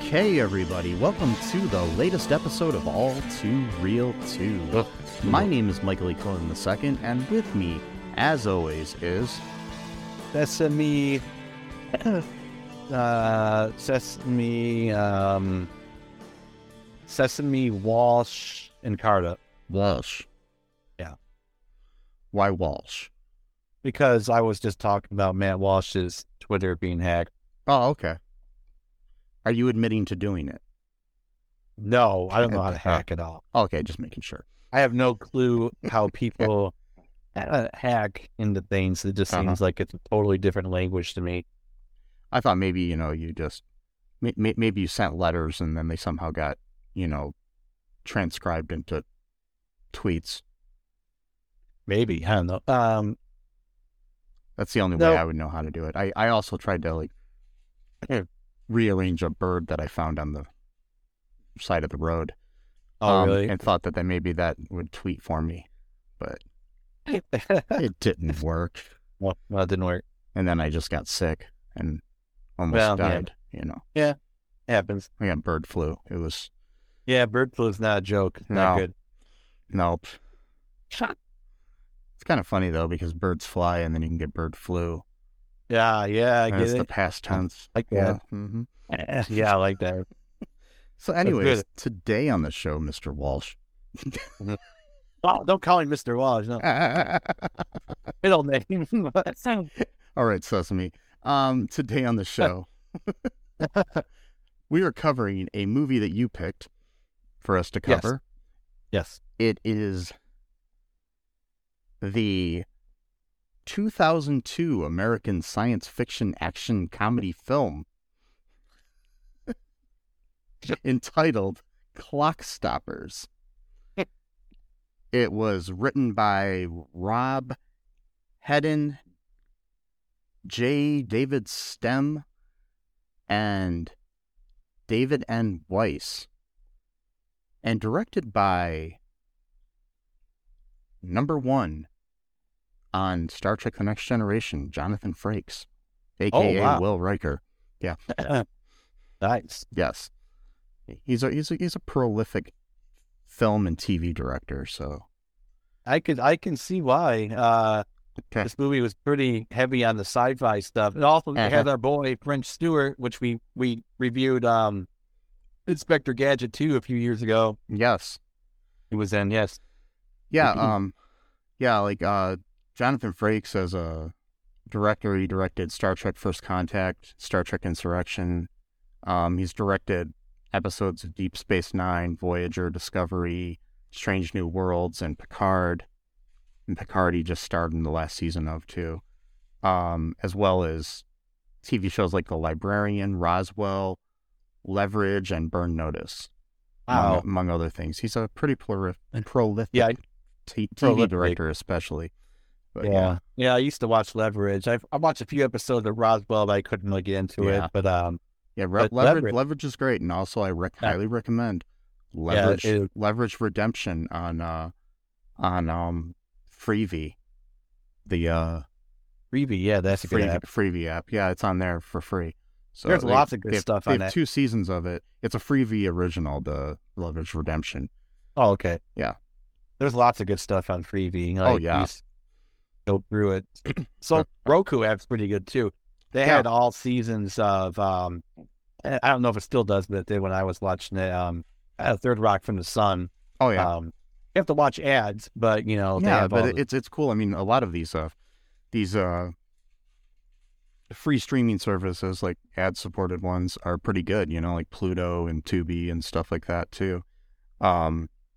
Hey everybody, welcome to the latest episode of All Too Real 2. My name is Michael E. Cullen II, and with me, as always, is... Sesame Walsh and Carta. Walsh. Yeah. Why Walsh? Because I was just talking about Matt Walsh's Twitter being hacked. Oh, okay. Are you admitting to doing it? No, I don't know how to hack at all. Okay, just making sure. I have no clue how people hack into things. It just seems like it's a totally different language to me. I thought maybe, you know, you just, maybe you sent letters and then they somehow got, you know, transcribed into tweets. Maybe, I don't know. That's the only way I would know how to do it. I also tried to, like... rearrange a bird that I found on the side of the road. Oh, really? And thought that maybe that would tweet for me, but it didn't work. Well, it didn't work. And then I just got sick and almost died, yeah. You know. Yeah, it happens. I got bird flu. It was... Yeah, bird flu is not a joke. It's not good. Nope. It's kind of funny, though, because birds fly and then you can get bird flu. Yeah, I get it. It's the past tense. Like that. Yeah, mm-hmm. Yeah, I like that. So anyways, today on the show, Mr. Walsh. Oh, don't call him Mr. Walsh, no. Middle name. All right, Sesame. Today on the show, we are covering a movie that you picked for us to cover. Yes. It is the... 2002 American science fiction action comedy film entitled Clockstoppers. It was written by Rob Hedden, J. David Stem, and David N. Weiss, and directed by number one on Star Trek the Next Generation, Jonathan Frakes, a.k.a. Will Riker. Yeah. Nice. Yes. He's a prolific film and TV director, so... I can see why. This movie was pretty heavy on the sci-fi stuff. And also, we had our boy, French Stewart, which we reviewed Inspector Gadget Too a few years ago. Yes. He was in, yes. Yeah, Jonathan Frakes, as a director, he directed Star Trek First Contact, Star Trek Insurrection. He's directed episodes of Deep Space Nine, Voyager, Discovery, Strange New Worlds, and Picard. And Picard he just starred in the last season of, too. As well as TV shows like The Librarian, Roswell, Leverage, and Burn Notice, among other things. He's a pretty prolific TV director, especially. But, yeah. I used to watch Leverage. I watched a few episodes of Roswell, but I couldn't really get into it. But Leverage is great, and also I highly recommend Leverage. Yeah, Leverage Redemption on Freevee. The Freevee, that's a good app. Freevee app, yeah, it's on there for free. So there's lots of good stuff on it. 2 seasons of it. It's a Freevee original, the Leverage Redemption. Oh, okay. Yeah. There's lots of good stuff on Freevee. Like, oh, yeah. Go through it. So Roku app's pretty good, too. They had all seasons of, I don't know if it still does, but it did when I was watching it, Third Rock from the Sun. Oh, yeah. You have to watch ads, but, you know. Yeah, it's cool. I mean, a lot of these free streaming services, like ad-supported ones, are pretty good, you know, like Pluto and Tubi and stuff like that, too.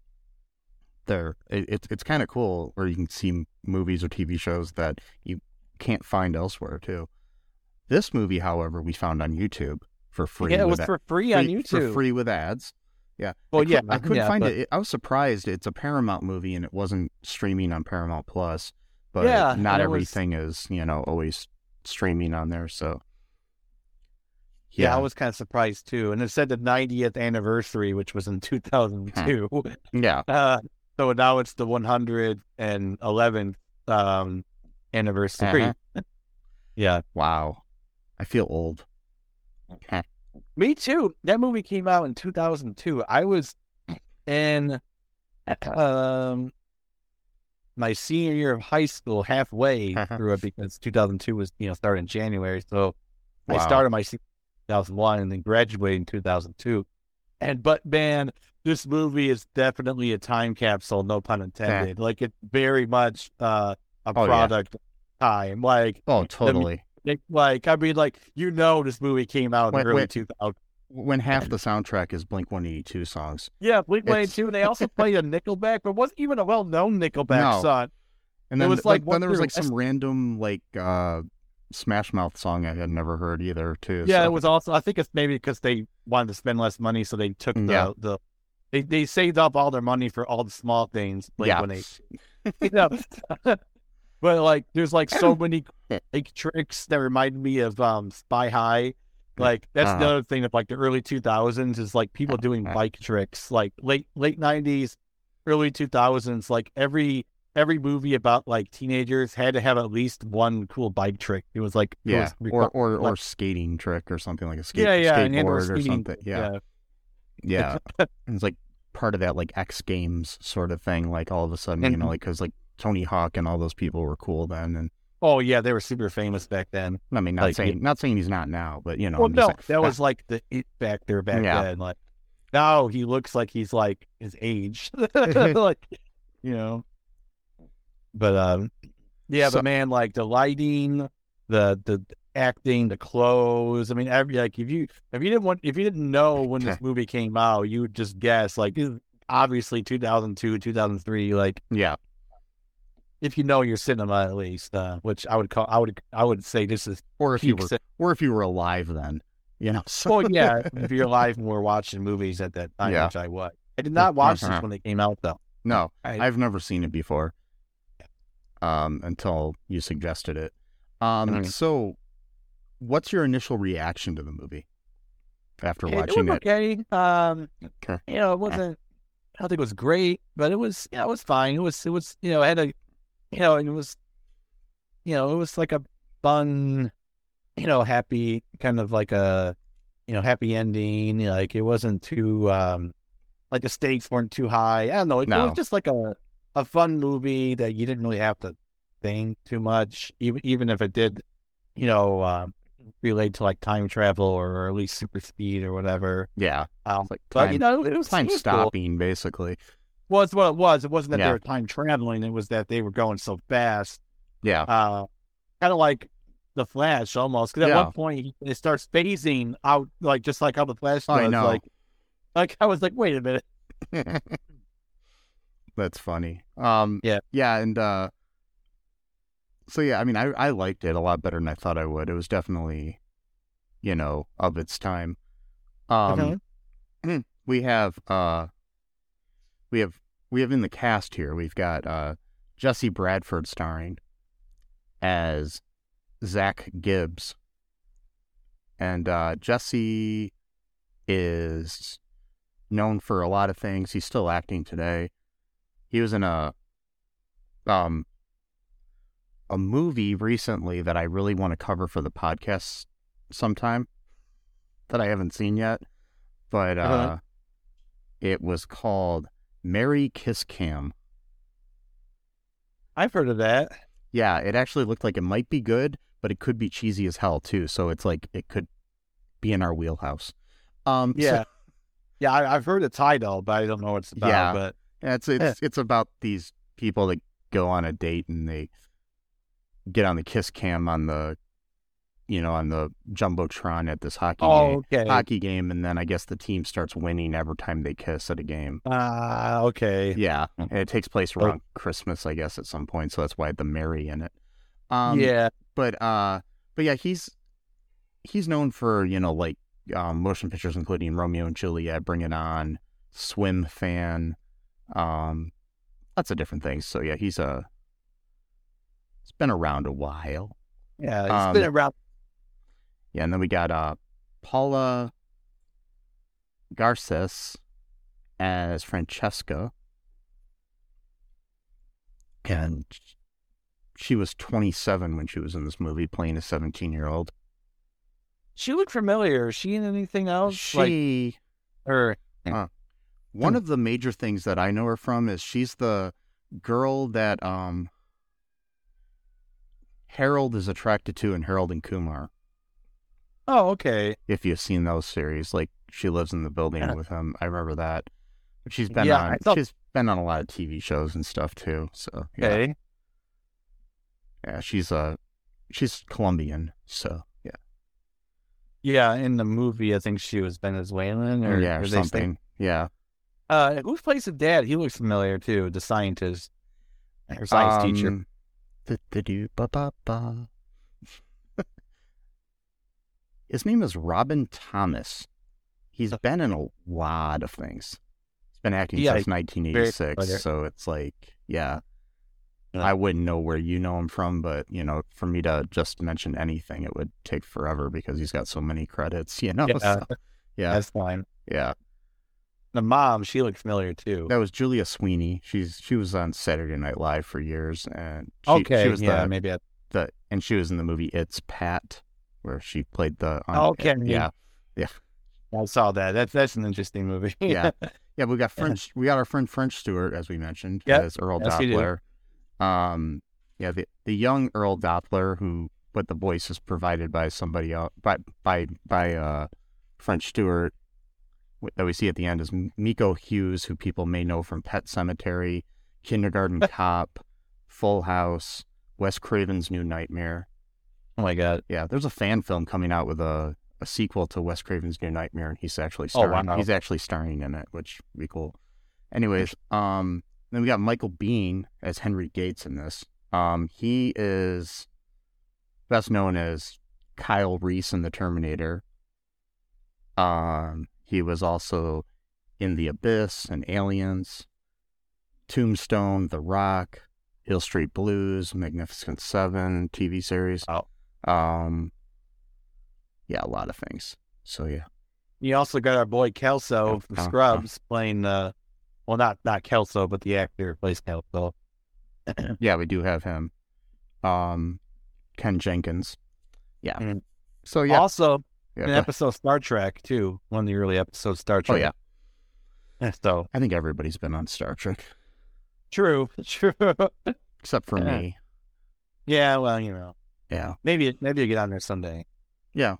It's kind of cool where you can see movies or TV shows that you can't find elsewhere, too. This movie, however, we found on YouTube for free. Yeah, it was for free on YouTube. For free with ads. Yeah. Well, yeah. I couldn't find it. I was surprised. It's a Paramount movie, and it wasn't streaming on Paramount+. But not everything is, you know, always streaming on there, so... Yeah, I was kind of surprised, too. And it said the 90th anniversary, which was in 2002. Yeah. So now it's the 111th anniversary. Uh-huh. Yeah. Wow. I feel old. Me, too. That movie came out in 2002. I was in my senior year of high school, halfway through it, because 2002 was, you know, started in January. So I started my 2001 and then graduated in 2002. But man, this movie is definitely a time capsule, no pun intended. Yeah. Like, it's very much a product of time. Like, oh, totally. You know, this movie came out in early 2000. When half the soundtrack is Blink 182 songs. Yeah, Blink 182. They also played a Nickelback, but wasn't even a well-known Nickelback song. And then it was then there was some random Smash Mouth song I had never heard either, too. Yeah, so. It was also, I think it's maybe because they wanted to spend less money, so they took they saved up all their money for all the small things, when they, you know. But there's so many tricks that remind me of Spy High. Like, that's another thing of the early 2000s is people doing bike tricks, late 90s, early 2000s, every movie about teenagers had to have at least one cool bike trick. It was or skating trick or something, like a skateboard or something. Yeah. It's part of that X Games sort of thing. Like all of a sudden, you know, because Tony Hawk and all those people were cool then. And oh yeah, they were super famous back then. I mean, not saying he's not now, but you know. Well, no, that was the it factor back then. Like now he looks like he's his age, you know. But but man, the lighting, the acting, the clothes. I mean, if you didn't know when this movie came out, you would just guess. Obviously 2002, 2003. If you know your cinema at least, which I would say this is. Or if you were alive then, you know. So. Well, yeah, if you're alive and we're watching movies at that time, which I was. I did not watch this when they came out though. No, I've never seen it before. Until you suggested it. So what's your initial reaction to the movie after watching it? Okay. You know, it wasn't, I don't think it was great, but it was, it was fine. It was, you know, it was like a fun, you know, happy kind of happy ending. Like it wasn't too, the stakes weren't too high. I don't know. It was just a fun movie that you didn't really have to think too much, even if it did, you know, relate to time travel or at least super speed or whatever. Yeah. But you know, it was time stopping cool. Basically. Well, it's what it was. It wasn't that they were time traveling. It was that they were going so fast. Yeah. Kind of like the Flash almost. Because at one point it starts phasing out, just like how the Flash does. I know. I was like, wait a minute. That's funny. I mean, I liked it a lot better than I thought I would. It was definitely, you know, of its time. We have in the cast here, we've got Jesse Bradford starring as Zach Gibbs. And Jesse is known for a lot of things. He's still acting today. He was in a movie recently that I really want to cover for the podcast sometime. that I haven't seen yet, but it was called Mary Kiss Cam. I've heard of that. Yeah, it actually looked like it might be good, but it could be cheesy as hell too. So it's like it could be in our wheelhouse. I've heard of title, but I don't know what it's about. Yeah, but it's about these people that go on a date and they get on the kiss cam on the, on the jumbotron at this hockey game, and then I guess the team starts winning every time they kiss at a game. Okay. Yeah, and it takes place around Christmas, I guess, at some point, so that's why the Mary in it. But he's known for motion pictures including Romeo and Juliet, Bring It On, Swim Fan, lots of different things. So yeah, he's been around a while. Yeah, he's been around. Yeah, and then we got Paula Garces as Francesca, and she was 27 when she was in this movie, playing a 17-year-old. She looked familiar. Is she in anything else? One of the major things that I know her from is she's the girl that Harold is attracted to in Harold and Kumar. Oh, okay. If you've seen those series, she lives in the building with him. I remember that. But she's been she's been on a lot of TV shows and stuff too. So yeah. Okay. Yeah, she's Colombian. So yeah. Yeah, in the movie, I think she was Venezuelan or something. Yeah. Who plays the dad? He looks familiar too. The scientist, or science teacher. His name is Robin Thomas. He's been in a lot of things. He's been acting since 1986, so it's I wouldn't know where you know him from, but for me to just mention anything, it would take forever because he's got so many credits. That's fine. Yeah, the mom, she looked familiar too. That was Julia Sweeney. She was on Saturday Night Live for years, and she was in the movie It's Pat, where she played the I saw that. That's an interesting movie. Yeah. We got our friend French Stewart, as we mentioned, as Earl Doppler. The young Earl Doppler, but the voice is provided by somebody else, by French Stewart, that we see at the end, is Miko Hughes, who people may know from Pet Sematary, Kindergarten Cop, Full House, Wes Craven's New Nightmare. Oh my God! Yeah, there's a fan film coming out with a sequel to Wes Craven's New Nightmare, and he's actually starring. Oh, wow. He's actually starring in it, which would be cool. Anyways, then we got Michael Biehn as Henry Gates in this. He is best known as Kyle Reese in The Terminator. He was also in The Abyss and Aliens, Tombstone, The Rock, Hill Street Blues, Magnificent Seven TV series. Oh. A lot of things. So yeah. You also got our boy Kelso from Scrubs playing not Kelso, but the actor plays Kelso. Yeah, we do have him. Ken Jenkins. Yeah. And so yeah. Also an episode of Star Trek too. One of the early episodes of Star Trek. Oh yeah. So I think everybody's been on Star Trek. True. Except for me. Yeah, well, Yeah. Maybe you get on there someday. Yeah.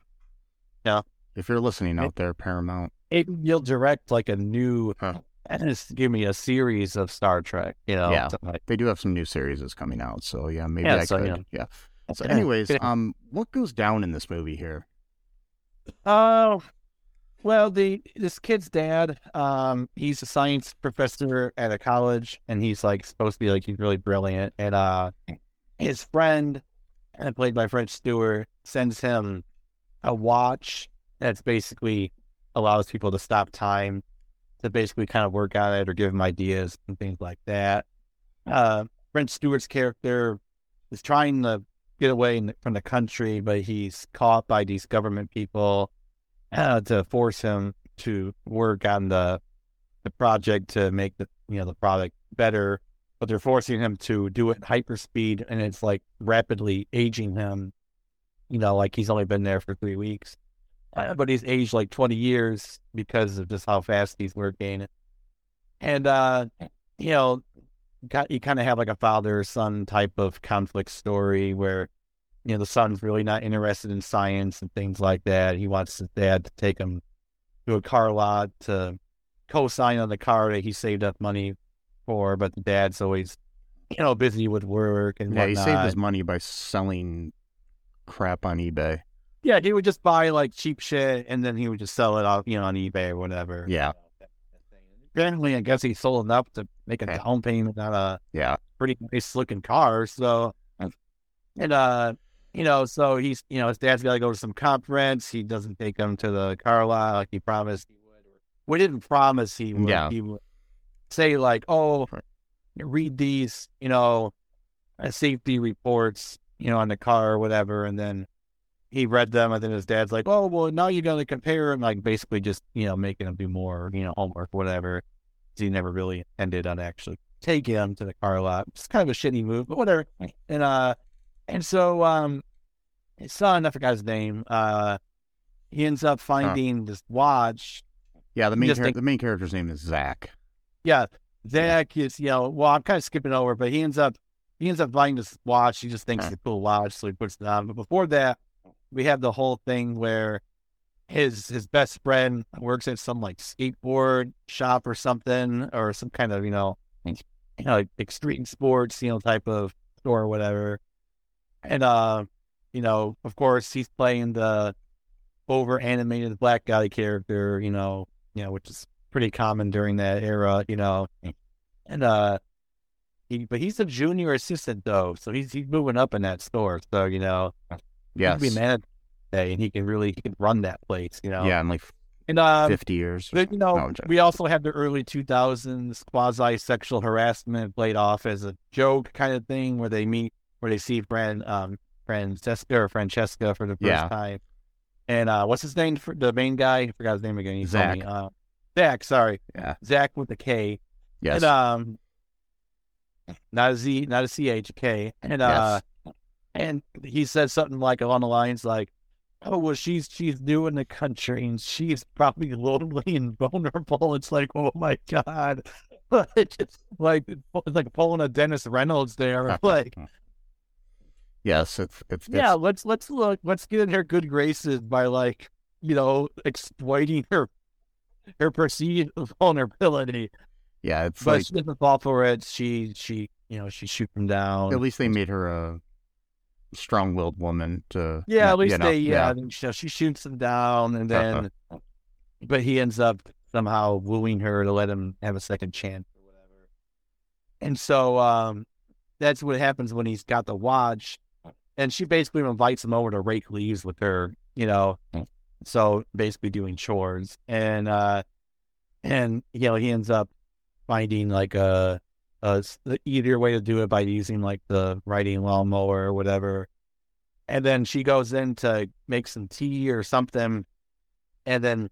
Yeah. If you're listening out there, Paramount. You'll direct a new, give me a series of Star Trek, Yeah. They do have some new series that's coming out, so yeah, maybe I could. Yeah. So anyways, what goes down in this movie here? Well, this kid's dad, he's a science professor at a college, and he's supposed to be he's really brilliant. And his friend, played by French Stewart, sends him a watch that's basically allows people to stop time, to basically kind of work on it or give him ideas and things like that. French Stewart's character is trying to get away from the country, but he's caught by these government people. To force him to work on the project to make the product better, but they're forcing him to do it hyperspeed, and it's rapidly aging him. He's only been there for 3 weeks, but he's aged like 20 years because of just how fast he's working. And, you know, you kind of have like a father-son type of conflict story where, you know, the son's really not interested in science and things like that. He wants his dad to take him to a car lot to co-sign on the car that he saved up money for, but the dad's always, you know, busy with work and whatnot. Yeah, he saved his money by selling crap on eBay. Yeah, he would just buy like cheap shit and then he would just sell it off, you know, on eBay or whatever. Yeah. Apparently, I guess he sold enough to make a down payment on a pretty nice looking car. So, and you know, so he's, you know, his dad's got to go to some conference. He doesn't take him to the car lot like he promised he would. We didn't promise he would. Yeah. He would say like, "Oh, read these, you know, safety reports, you know, on the car or whatever," and then he read them, and then his dad's like, "Oh, well, now you're going to compare," and like basically just, you know, making him do more, you know, homework, whatever. He never really ended on actually taking him to the car lot. It's kind of a shitty move, but whatever. And so his son, I forgot his name, he ends up finding this watch. Yeah, the main character's name is Zach. Yeah, Zach is, you know, well, I'm kind of skipping over, but he ends up buying this watch. He just thinks it's a cool watch, so he puts it on. But before that, we have the whole thing where his best friend works at some like skateboard shop or something, or some kind of, you know, like extreme sports, you know, type of store or whatever. And, you know, of course he's playing the over animated black guy character, you know, which is pretty common during that era, you know, and, but he's a junior assistant though. So he's moving up in that store. So, you know, yes. He can be mad today, and he can run that place, you know. Yeah, in like 50 years. But, you know, no, we also have the early 2000s quasi-sexual harassment played off as a joke kind of thing, where they see Francesca for the first time. And what's his name? The main guy? I forgot his name again. Zach. Zach, sorry. Yeah. Zach with a K. Yes. And, not a Z, not a CH, K. And, yes. And he says something like along the lines like, "Oh, well, she's new in the country and she's probably lonely and vulnerable." It's like, oh my God. it's like pulling a Dennis Reynolds there. Like, yes, it's let's get in her good graces by, like, you know, exploiting her perceived vulnerability. Yeah, it's but like, she doesn't fall for it. She you know, she shoots him down. At least they made her a strong-willed woman to at least she shoots him down, and then but he ends up somehow wooing her to let him have a second chance or whatever. And so that's what happens when he's got the watch, and she basically invites him over to rake leaves with her, you know, so basically doing chores. And and you know, he ends up finding like the easier way to do it by using like the riding lawnmower or whatever. And then she goes in to make some tea or something, and then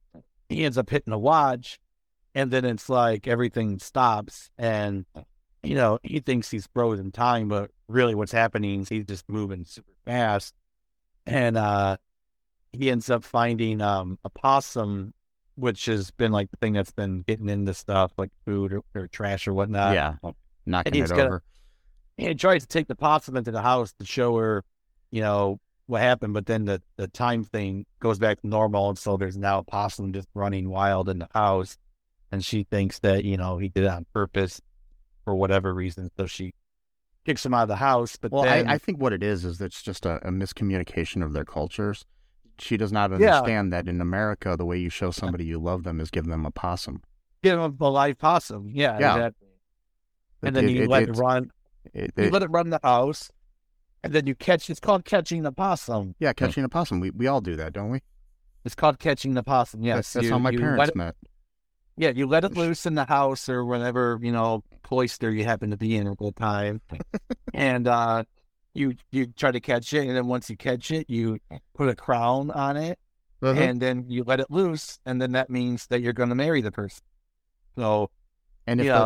he ends up hitting a watch, and then it's like everything stops, and, you know, he thinks he's frozen time, but really what's happening is he's just moving super fast. And he ends up finding a possum, which has been like the thing that's been getting into stuff like food or trash or whatnot. Yeah, knocking it over. He tries to take the possum into the house to show her, you know, what happened, but then the time thing goes back to normal, and so there's now a possum just running wild in the house, and she thinks that, you know, he did it on purpose for whatever reason, so she kicks him out of the house. But I think what it is it's just a miscommunication of their cultures. She does not understand that in America, the way you show somebody you love them is give them a possum. Give them a live possum. Yeah. Exactly. And then you let it run. You let it run the house, and then you catch. It's called catching the possum. Yeah, catching the possum. We all do that, don't we? It's called catching the possum. Yes, that's how my parents met. Yeah, you let it loose in the house or whatever, you know, cloister you happen to be in at the time, and You try to catch it, and then once you catch it, you put a crown on it, and then you let it loose, and then that means that you're going to marry the person. So, and if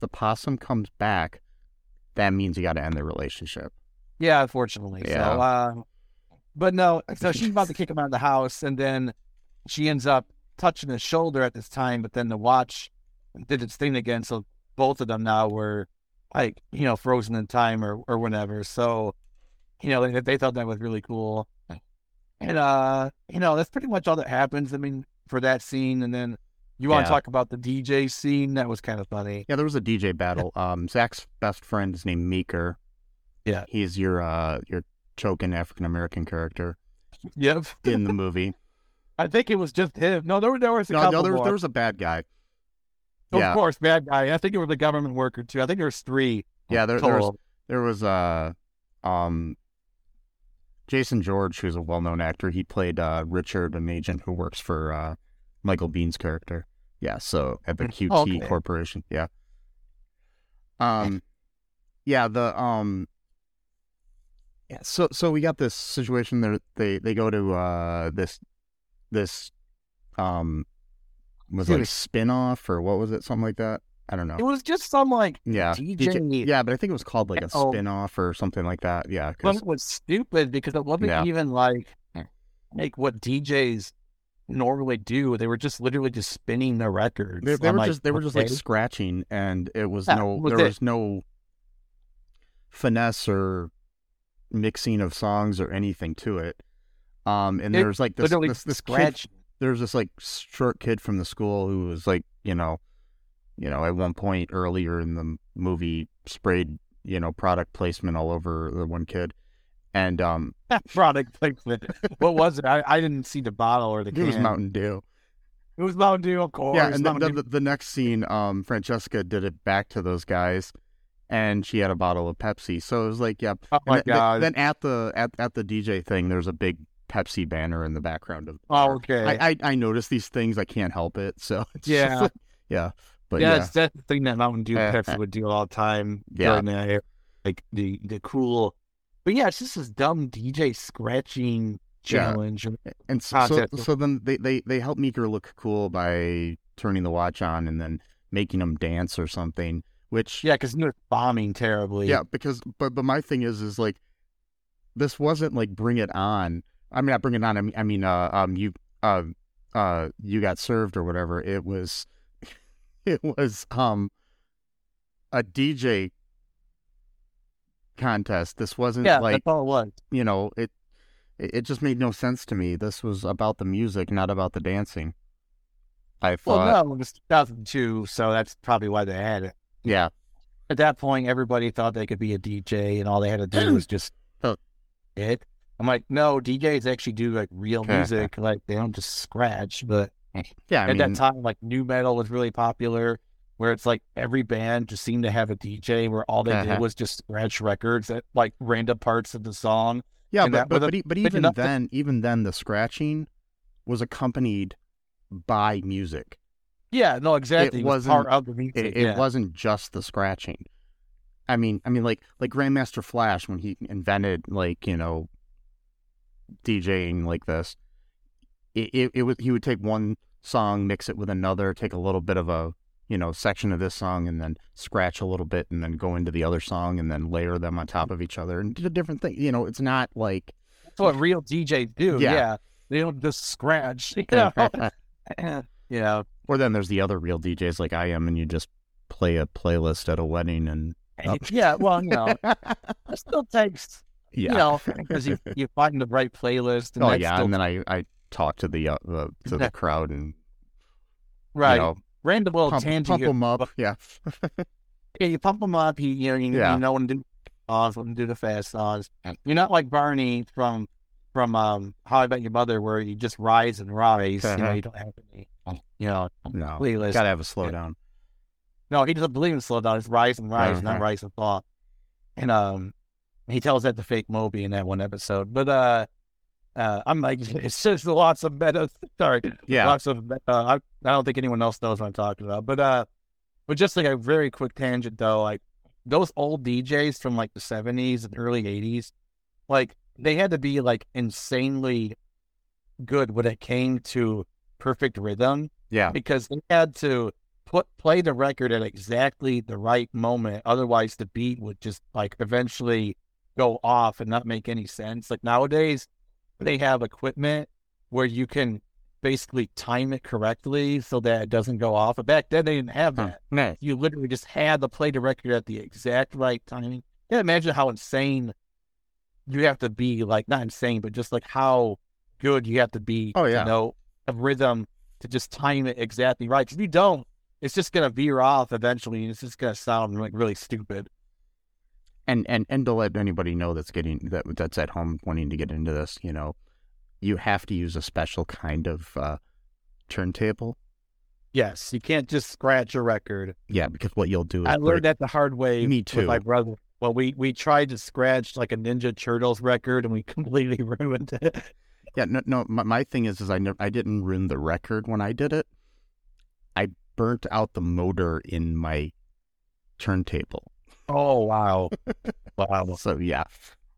the possum comes back, that means you got to end the relationship. Yeah, unfortunately. Yeah. So, But no, so she's about to kick him out of the house, and then she ends up touching his shoulder at this time, but then the watch did its thing again, so both of them now were, like, you know, frozen in time or whenever. So, you know, they thought that was really cool. And, you know, that's pretty much all that happens, I mean, for that scene. And then you want to talk about the DJ scene? That was kind of funny. Yeah, there was a DJ battle. Zach's best friend is named Meeker. Yeah. He's your choking African-American character. Yep. In the movie. I think it was just him. No, there was a bad guy. Of course, bad guy. I think it was a government worker, too. I think there was three. Yeah, there was Jason George, who's a well-known actor. He played Richard, an agent who works for Michael Bean's character. Yeah, so at the QT Corporation. Yeah. So we got this situation there. They go to this was it like a spinoff or what was it? Something like that. I don't know. It was just some DJ. Yeah, but I think it was called like a spinoff or something like that. Yeah. Well, it was stupid because it wasn't even like what DJs normally do. They were just literally just spinning the records. They were just scratching, and it was was no finesse or mixing of songs or anything to it. And there's like this scratch. There's this like short kid from the school who was like, you know, at one point earlier in the movie sprayed, you know, product placement all over the one kid. And product placement. What was it? I didn't see the bottle or the can. It was Mountain Dew. It was Mountain Dew, of course. Yeah, and then the next scene, Francesca did it back to those guys, and she had a bottle of Pepsi. So it was like, yeah. Oh my God. Then at the DJ thing, there's a big Pepsi banner in the background of. Oh, okay. I notice these things. I can't help it. So it's just like, yeah. But yeah, it's that thing that Mountain Dew Pepsi would do all the time. Yeah, like the cool. But yeah, it's just this dumb DJ scratching challenge. Yeah. And so then they help Meeker look cool by turning the watch on and then making him dance or something. Which because they're bombing terribly. Yeah, but my thing is like this wasn't like Bring It On. I mean, not Bring It On. You Got Served or whatever. It was a DJ contest. This wasn't like, that's all it was. You know, it just made no sense to me. This was about the music, not about the dancing. I thought. Well, no, it was 2002, so that's probably why they had it. Yeah. At that point, everybody thought they could be a DJ, and all they had to do was just it. I'm like, no, DJs actually do like real music. Like they don't just scratch. But yeah, that time, like new metal was really popular, where it's like every band just seemed to have a DJ, where all they did was just scratch records at like random parts of the song. Yeah, but even then, the scratching was accompanied by music. Yeah, no, exactly. It wasn't part of the music. It wasn't just the scratching. I mean, like Grandmaster Flash when he invented, like, you know, DJing like this. He would take one song, mix it with another, take a little bit of a, you know, section of this song, and then scratch a little bit, and then go into the other song, and then layer them on top of each other, and did a different thing. You know, it's not like that's what real DJs do. Yeah, they don't just scratch. You know? Yeah. Or then there's the other real DJs like I am, and you just play a playlist at a wedding and. Yeah, well, you know, it still takes, you know, because you find the right playlist. And and then I talk to the crowd and, right, you know, random little tangent. Pump them up, yeah, you pump them up. You know, and awesome, do the fast songs. You're not like Barney from How I Met Your Mother, where you just rise and rise. You know, you don't have any, you know, playlist. Gotta have a slowdown. No, he doesn't believe in slow down. It's rise and rise, not rise and fall. And he tells that to fake Moby in that one episode. But I'm like, it's just lots of meta. Sorry, lots of. I don't think anyone else knows what I'm talking about. But just like a very quick tangent though, like those old DJs from like the 70s and early 80s, like they had to be like insanely good when it came to perfect rhythm. Yeah, because they had to. Play the record at exactly the right moment, otherwise the beat would just like eventually go off and not make any sense. Like nowadays, they have equipment where you can basically time it correctly so that it doesn't go off. But back then they didn't have that. Nice. You literally just had the play the record at the exact right timing. Yeah, imagine how insane you have to be, like, not insane, but just like how good you have to be to know a rhythm to just time it exactly right. Because if you don't, it's just going to veer off eventually, and it's just going to sound like really stupid. And to let anybody know that's at home wanting to get into this, you know, you have to use a special kind of turntable. Yes, you can't just scratch a record. Yeah, because what you'll do is... I learned that the hard way with my brother. Well, we tried to scratch like a Ninja Turtles record, and we completely ruined it. Yeah, no. My thing is I didn't ruin the record when I did it. I burnt out the motor in my turntable. Oh, wow. Wow. So, yeah.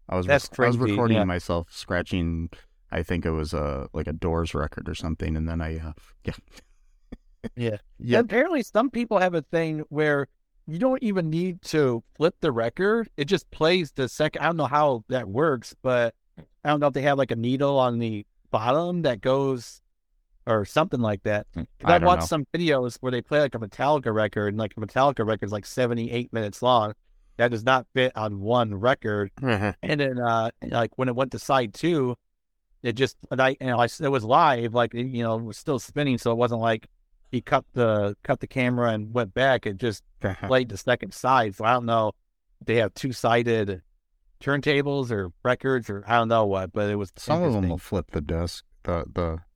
I was recording myself scratching, I think it was like a Doors record or something, and then Yeah. Apparently, some people have a thing where you don't even need to flip the record. It just plays the second. I don't know how that works, but I don't know if they have like a needle on the bottom that goes or something like that. I've watched some videos where they play like a Metallica record, and like a Metallica record is like 78 minutes long. That does not fit on one record. Mm-hmm. And then like when it went to side two, it just, it was live, like, you know, it was still spinning. So it wasn't like he cut the camera and went back. It just played the second side. So I don't know if they have two-sided turntables or records or I don't know what, but it was some of them will flip the disc.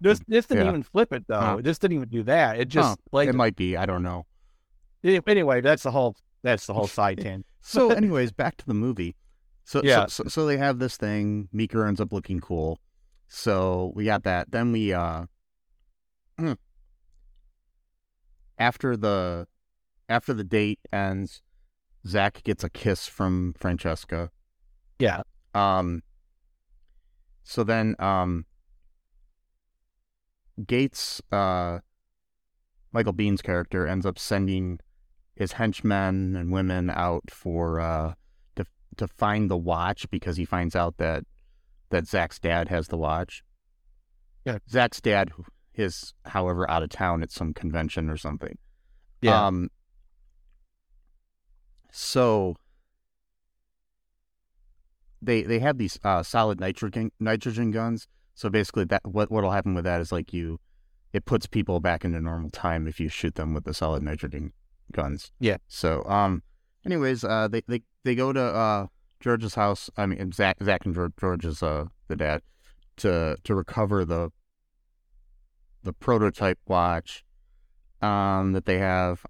This didn't even flip it though. It just didn't even do that. It just played. It might be. I don't know. Anyway, that's the whole side tangent. So, anyways, back to the movie. So they have this thing. Mika ends up looking cool. So we got that. Then we after the date ends, Zach gets a kiss from Francesca. Yeah. So then Gates, Michael Bean's character, ends up sending his henchmen and women out for to find the watch, because he finds out that Zach's dad has the watch. Yeah. Zach's dad is, however, out of town at some convention or something. Yeah. So they have these solid nitrogen guns. So basically, that what'll happen with that is like it puts people back into normal time if you shoot them with the solid nitrogen guns. Yeah. So, anyways, they go to George's house. I mean, Zach and George's the dad to recover the prototype watch that they have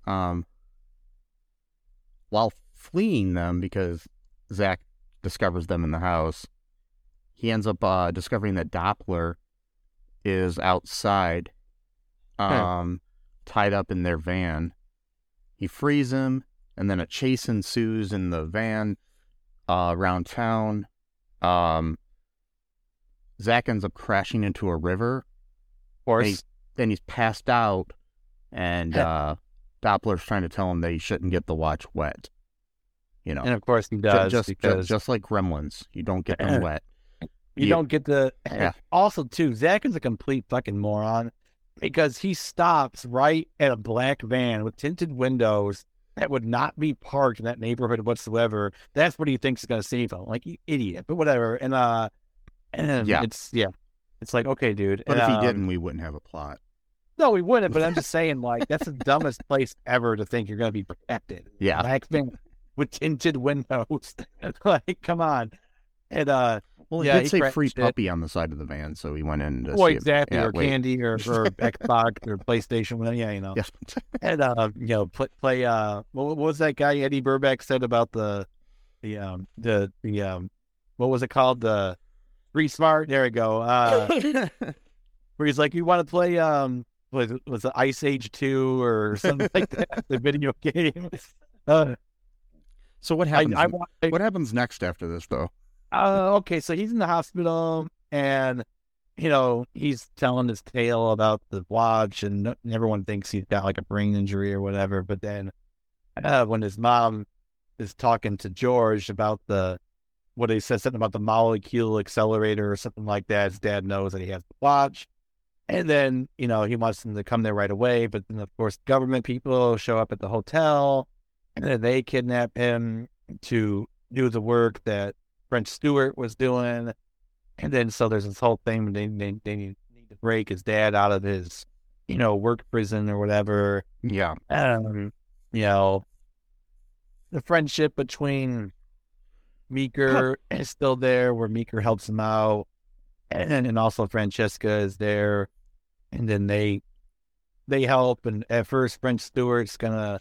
while fleeing them, because Zach discovers them in the house. He ends up discovering that Doppler is outside, tied up in their van. He frees him, and then a chase ensues in the van around town. Zach ends up crashing into a river. Of course. Then he's passed out, and Doppler's trying to tell him that he shouldn't get the watch wet. You know, and of course he does. Just like gremlins, you don't get them wet. You don't get the... Yeah. Also, too, Zach is a complete fucking moron, because he stops right at a black van with tinted windows that would not be parked in that neighborhood whatsoever. That's what he thinks is going to save him. Like, you idiot, but whatever. And it's like, okay, dude. But if he didn't, we wouldn't have a plot. No, we wouldn't, but I'm just saying, like, that's the dumbest place ever to think you're going to be protected. Yeah. Black van with tinted windows. Like, come on. And, well, he did say free puppy on the side of the van, so he went in to see exactly, or candy, or Xbox, or PlayStation, whatever, yeah, you know. Yes. And, you know, play what was that guy Eddie Burback said about the what was it called? The Free Smart? There we go. Where he's like, you want to play, was it Ice Age 2 or something like that, the video game? So what happens? What happens next after this, though? Okay, so he's in the hospital, and, you know, he's telling his tale about the watch, and everyone thinks he's got like a brain injury or whatever. But then when his mom is talking to George about the what he says, something about the molecule accelerator or something like that. His dad knows that he has the watch. And then, you know, he wants them to come there right away. But then, of course, government people show up at the hotel, and then they kidnap him to do the work that French Stewart was doing. And then so there's this whole thing. They need to break his dad out of his, you know, work prison or whatever. Yeah. You know, the friendship between Meeker is still there, where Meeker helps him out. And also Francesca is there, and then they help. And at first, French Stewart's gonna,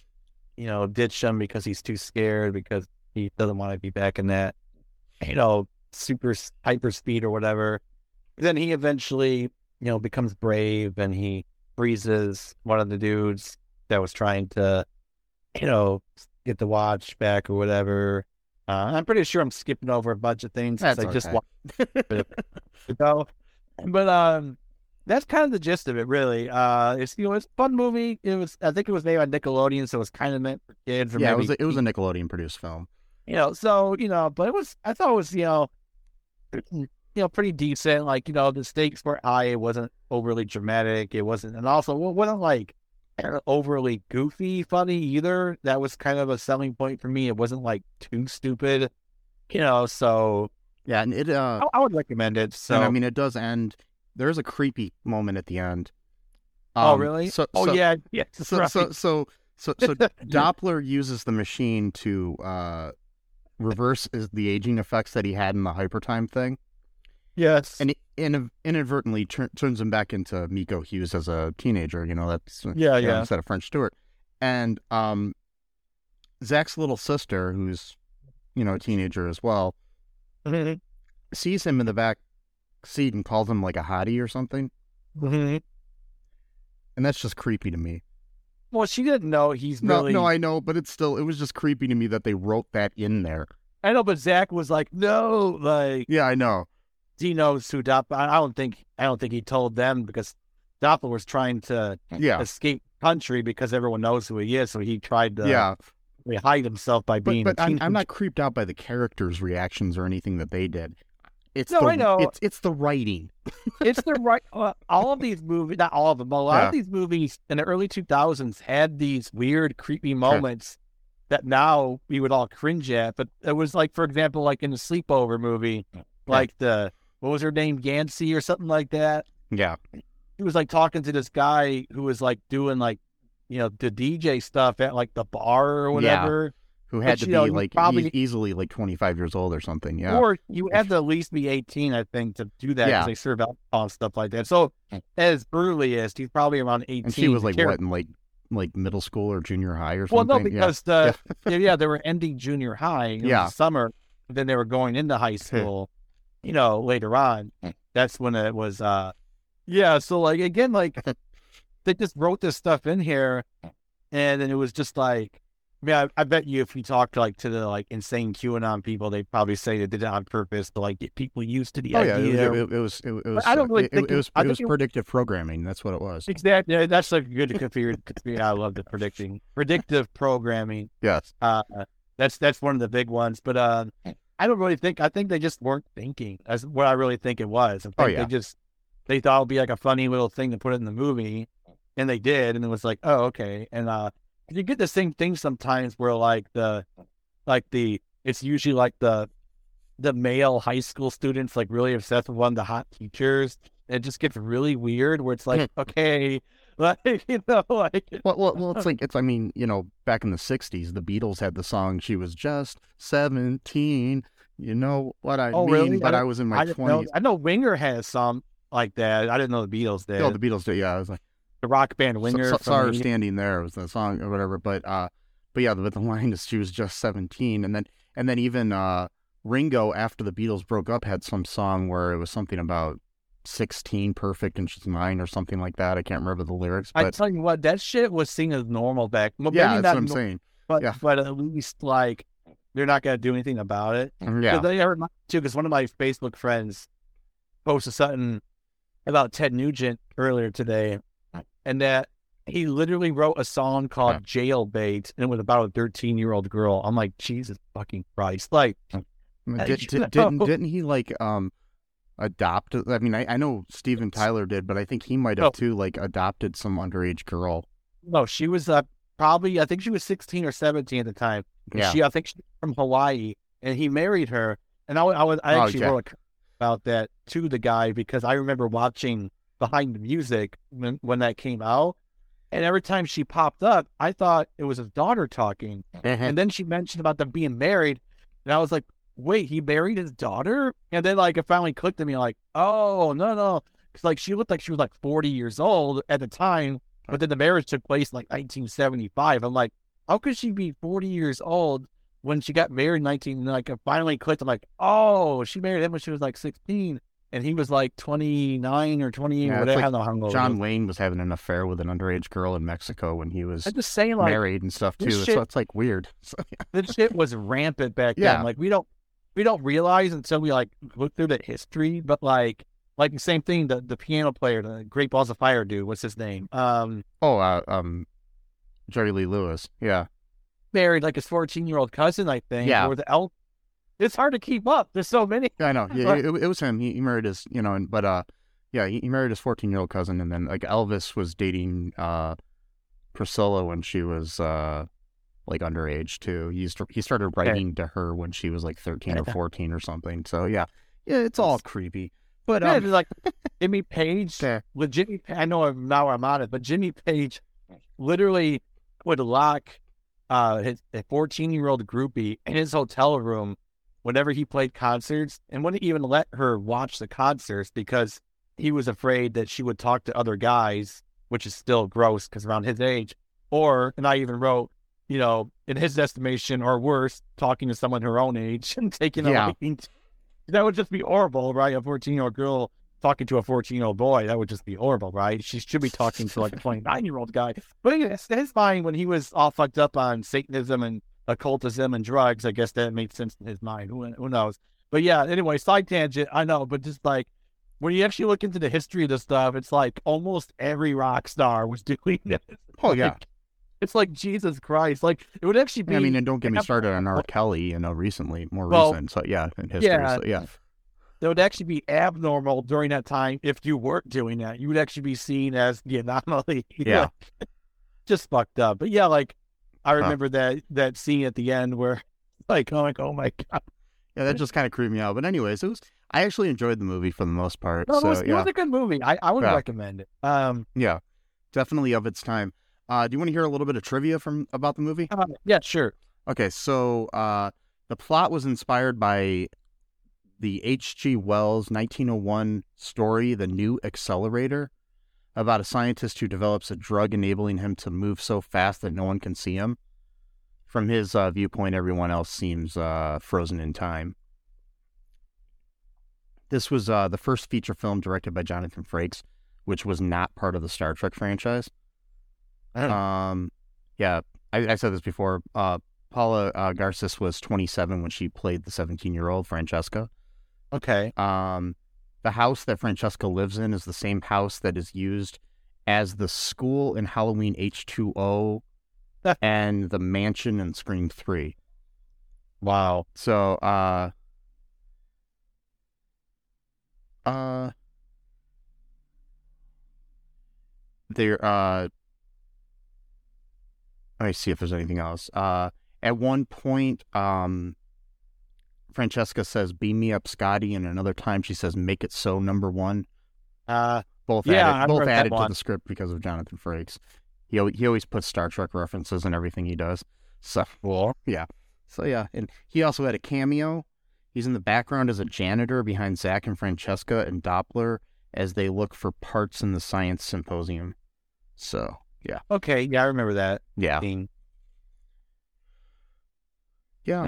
you know, ditch him because he's too scared, because he doesn't want to be back in that, you know, super hyper speed or whatever. Then he eventually, you know, becomes brave, and he freezes one of the dudes that was trying to, you know, get the watch back or whatever. I'm pretty sure I'm skipping over a bunch of things because I just watched it. But that's kind of the gist of it, really. It's, you know, it's a fun movie. It was, I think it was made by Nickelodeon, so it was kind of meant for kids. Or yeah, maybe, it was a Nickelodeon produced film. You know, so, you know, but it was, I thought it was, you know, pretty decent. Like, you know, the stakes were high. It wasn't overly dramatic. It wasn't, and also it wasn't like overly goofy funny either. That was kind of a selling point for me. It wasn't like too stupid, you know, so yeah. And it I would recommend it. So, and I mean, it does end, there's a creepy moment at the end. Oh really? So yeah right. so Doppler uses the machine to reverse the aging effects that he had in the hypertime thing. Yes, and it inadvertently turns him back into Miko Hughes as a teenager. You know, that's instead of French Stewart, and Zach's little sister, who's, you know, a teenager as well, mm-hmm. sees him in the back seat and calls him like a hottie or something, mm-hmm. and that's just creepy to me. Well, she didn't know he's really. No, I know, but it was just creepy to me that they wrote that in there. I know, but Zach was like, no, like yeah, I know. He knows who Doppler. I don't think he told them, because Doppler was trying to escape country because everyone knows who he is. So he tried to hide himself by being. But I'm not creeped out by the characters' reactions or anything that they did. I know. It's the writing. It's the right. All of these movies, not all of them, but a lot of these movies in the early 2000s had these weird, creepy moments that now we would all cringe at. But it was like, for example, like in the Sleepover movie, like the. What was her name? Yancy or something like that. Yeah. She was like talking to this guy who was like doing like, you know, the DJ stuff at like the bar or whatever. Yeah. Who had to be like probably easily like 25 years old or something. Yeah. Or you had to at least be 18, I think, to do that, because they serve alcohol and stuff like that. So as Burley is, he's probably around 18. And she was like what, in like middle school or junior high or something? Well, no, because they were ending junior high in the summer. Then they were going into high school. You know, later on, that's when it was, so, like, again, like, they just wrote this stuff in here, and then it was just like, I mean, I bet you if you talk to, like, the insane QAnon people, they'd probably say they did it on purpose to, like, get people used to the idea. It was predictive programming. That's what it was. Exactly. Yeah, that's, like, good conspiracy. I love the predictive programming. Yes. That's one of the big ones, but, I don't really think. I think they just weren't thinking. That's what I really think it was. I think they thought it would be like a funny little thing to put in the movie, and they did, and it was like, oh, okay. And you get the same thing sometimes where it's usually like the male high school students like really obsessed with one of the hot teachers. It just gets really weird where it's like, okay. Like, you know, like well, it's like it's. I mean, you know, back in the '60s, the Beatles had the song "She Was Just 17." You know what I mean? Really? But I was in my 20s. I know Winger has some like that. I didn't know the Beatles did. No, the Beatles did. Yeah, I was like the rock band Winger. Sorry, standing there was the song or whatever. But yeah, the line is "She was just 17," and then even Ringo, after the Beatles broke up, had some song where it was something about 16 perfect and she's 9 or something like that. I can't remember the lyrics, but I tell you what, that shit was seen as normal back. Well, yeah, that's what I'm saying. But at least like they're not gonna do anything about it. Yeah, they are too. Because one of my Facebook friends posted something about Ted Nugent earlier today, and that he literally wrote a song called "Jailbait" and it was about a 13-year-old girl. I'm like, Jesus fucking Christ! Like, Didn't he like adopt? I mean, I know Steven Tyler did, but I think he might have too, like, adopted some underage girl. No, she was probably, I think she was 16 or 17 at the time. Yeah. I think she was from Hawaii, and he married her. And I actually wrote about that to the guy, because I remember watching Behind the Music when that came out. And every time she popped up, I thought it was his daughter talking. And then she mentioned about them being married. And I was like, wait, he married his daughter? And then, like, it finally clicked to me, like, oh, no. Because, like, she looked like she was, like, 40 years old at the time. But then the marriage took place in, like, 1975. I'm like, how could she be 40 years old when she got married in 19? And, like, it finally clicked. I'm like, oh, she married him when she was, like, 16. And he was, like, 29 or 28 or whatever. Like, I don't know how long ago John Wayne was having an affair with an underage girl in Mexico when he was married and stuff, too. So it's, like, weird. So, yeah. This shit was rampant back then. Like, we don't realize until we, like, look through the history, but, like the same thing, the piano player, the Great Balls of Fire dude, what's his name? Jerry Lee Lewis, yeah. Married, like, his 14-year-old cousin, I think, or the elk. It's hard to keep up. There's so many. I know. Yeah, it was him. He married his, you know, but, he married his 14-year-old cousin, and then, like, Elvis was dating Priscilla when she was, like, underage, too. He started writing to her when she was, like, 13 or 14 or something. So, yeah. Yeah, it's all creepy. But, it's like, Jimmy Page, with Jimmy, I know now I'm on it, but Jimmy Page literally would lock his 14-year-old groupie in his hotel room whenever he played concerts, and wouldn't even let her watch the concerts because he was afraid that she would talk to other guys, which is still gross because around his age, and I even wrote, you know, in his estimation or worse, talking to someone her own age and taking away. That would just be horrible, right? A 14-year-old girl talking to a 14-year-old boy, that would just be horrible, right? She should be talking to, like, a 29-year-old guy. But anyway, his mind, when he was all fucked up on Satanism and occultism and drugs, I guess that made sense in his mind. Who knows? But yeah, anyway, side tangent, I know, but just like when you actually look into the history of this stuff, it's like almost every rock star was doing this. Oh, yeah. Like, it's like Jesus Christ. Like, it would actually be. I mean, and don't get me started on R. Kelly, you know, recent. So yeah, in history. Yeah. So, yeah. That would actually be abnormal during that time if you weren't doing that. You would actually be seen as the anomaly. Yeah. Just fucked up. But yeah, like, I remember that scene at the end where, like, I'm like, oh my God. Yeah, that just kind of creeped me out. But anyways, I actually enjoyed the movie for the most part. No, it was a good movie. I would recommend it. Yeah, definitely of its time. Do you want to hear a little bit of trivia about the movie? Yeah, sure. Okay, so the plot was inspired by the H.G. Wells 1901 story, The New Accelerator, about a scientist who develops a drug enabling him to move so fast that no one can see him. From his viewpoint, everyone else seems frozen in time. This was the first feature film directed by Jonathan Frakes, which was not part of the Star Trek franchise. I said this before. Paula Garces was 27 when she played the 17-year-old Francesca. Okay. The house that Francesca lives in is the same house that is used as the school in Halloween H2O and the mansion in Scream 3. Wow. So, let me see if there's anything else. At one point, Francesca says, "Beam me up, Scotty," and another time she says, "Make it so, number one." Both added to the script because of Jonathan Frakes. He always puts Star Trek references in everything he does. So and he also had a cameo. He's in the background as a janitor behind Zach and Francesca and Doppler as they look for parts in the science symposium. So yeah. Okay. Yeah, I remember that. Yeah. Thing. Yeah.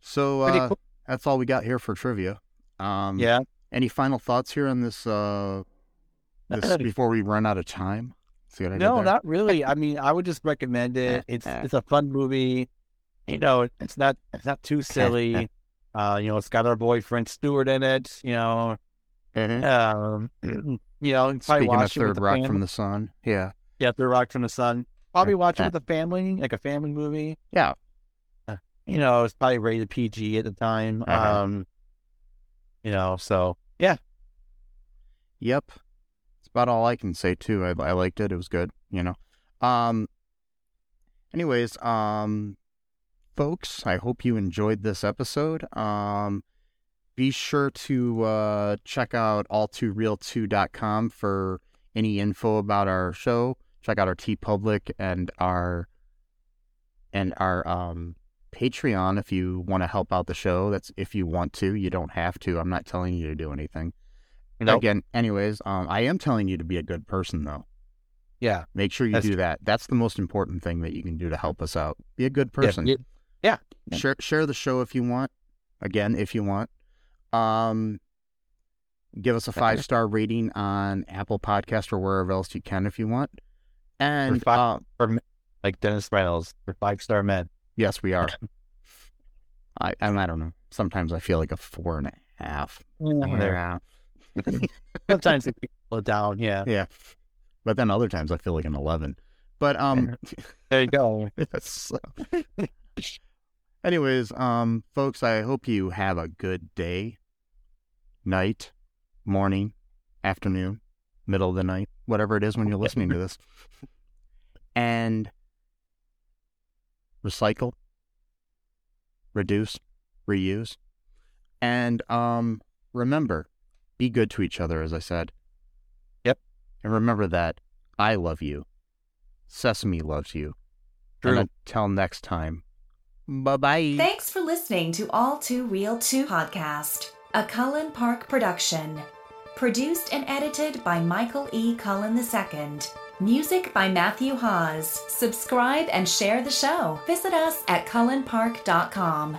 So. Cool. That's all we got here for trivia. Any final thoughts here on this? Before we run out of time. See what I did there? Not really. I mean, I would just recommend it. It's a fun movie. You know, it's not too silly. It's got our boy French Stewart in it. You know. Speaking of Third Rock from the Sun. Yeah. Yeah, Third Rock from the Sun. Probably watch it with a family, like a family movie. Yeah. you know, it was probably rated PG at the time. Uh-huh. You know, so yeah. Yep. That's about all I can say too. I liked it. It was good, you know. Anyways, folks, I hope you enjoyed this episode. Be sure to check out all2real2.com for any info about our show. Check out our TeePublic and our Patreon if you want to help out the show. That's if you want to. You don't have to. I'm not telling you to do anything. Nope. Again, anyways, I am telling you to be a good person, though. Yeah. Make sure you do that. That's the most important thing that you can do to help us out. Be a good person. Yeah. Share the show if you want. Again, if you want. Give us a 5-star rating on Apple Podcast or wherever else you can if you want. And for like Dennis Reynolds, for 5-star men. Yes, we are. I don't know. Sometimes I feel like a 4.5. Yeah. Sometimes it goes down, yeah. But then other times I feel like an 11. But there you go. So. Anyways, folks, I hope you have a good day, night, morning, afternoon, middle of the night, whatever it is when you're listening to this. And recycle, reduce, reuse. And remember, be good to each other, as I said. Yep. And remember that I love you. Sesame loves you. True. And until next time, bye-bye. Thanks for listening to All Too Real 2 Podcast, a Cullen Park production. Produced and edited by Michael E. Cullen II. Music by Matthew Hawes. Subscribe and share the show. Visit us at cullenpark.com.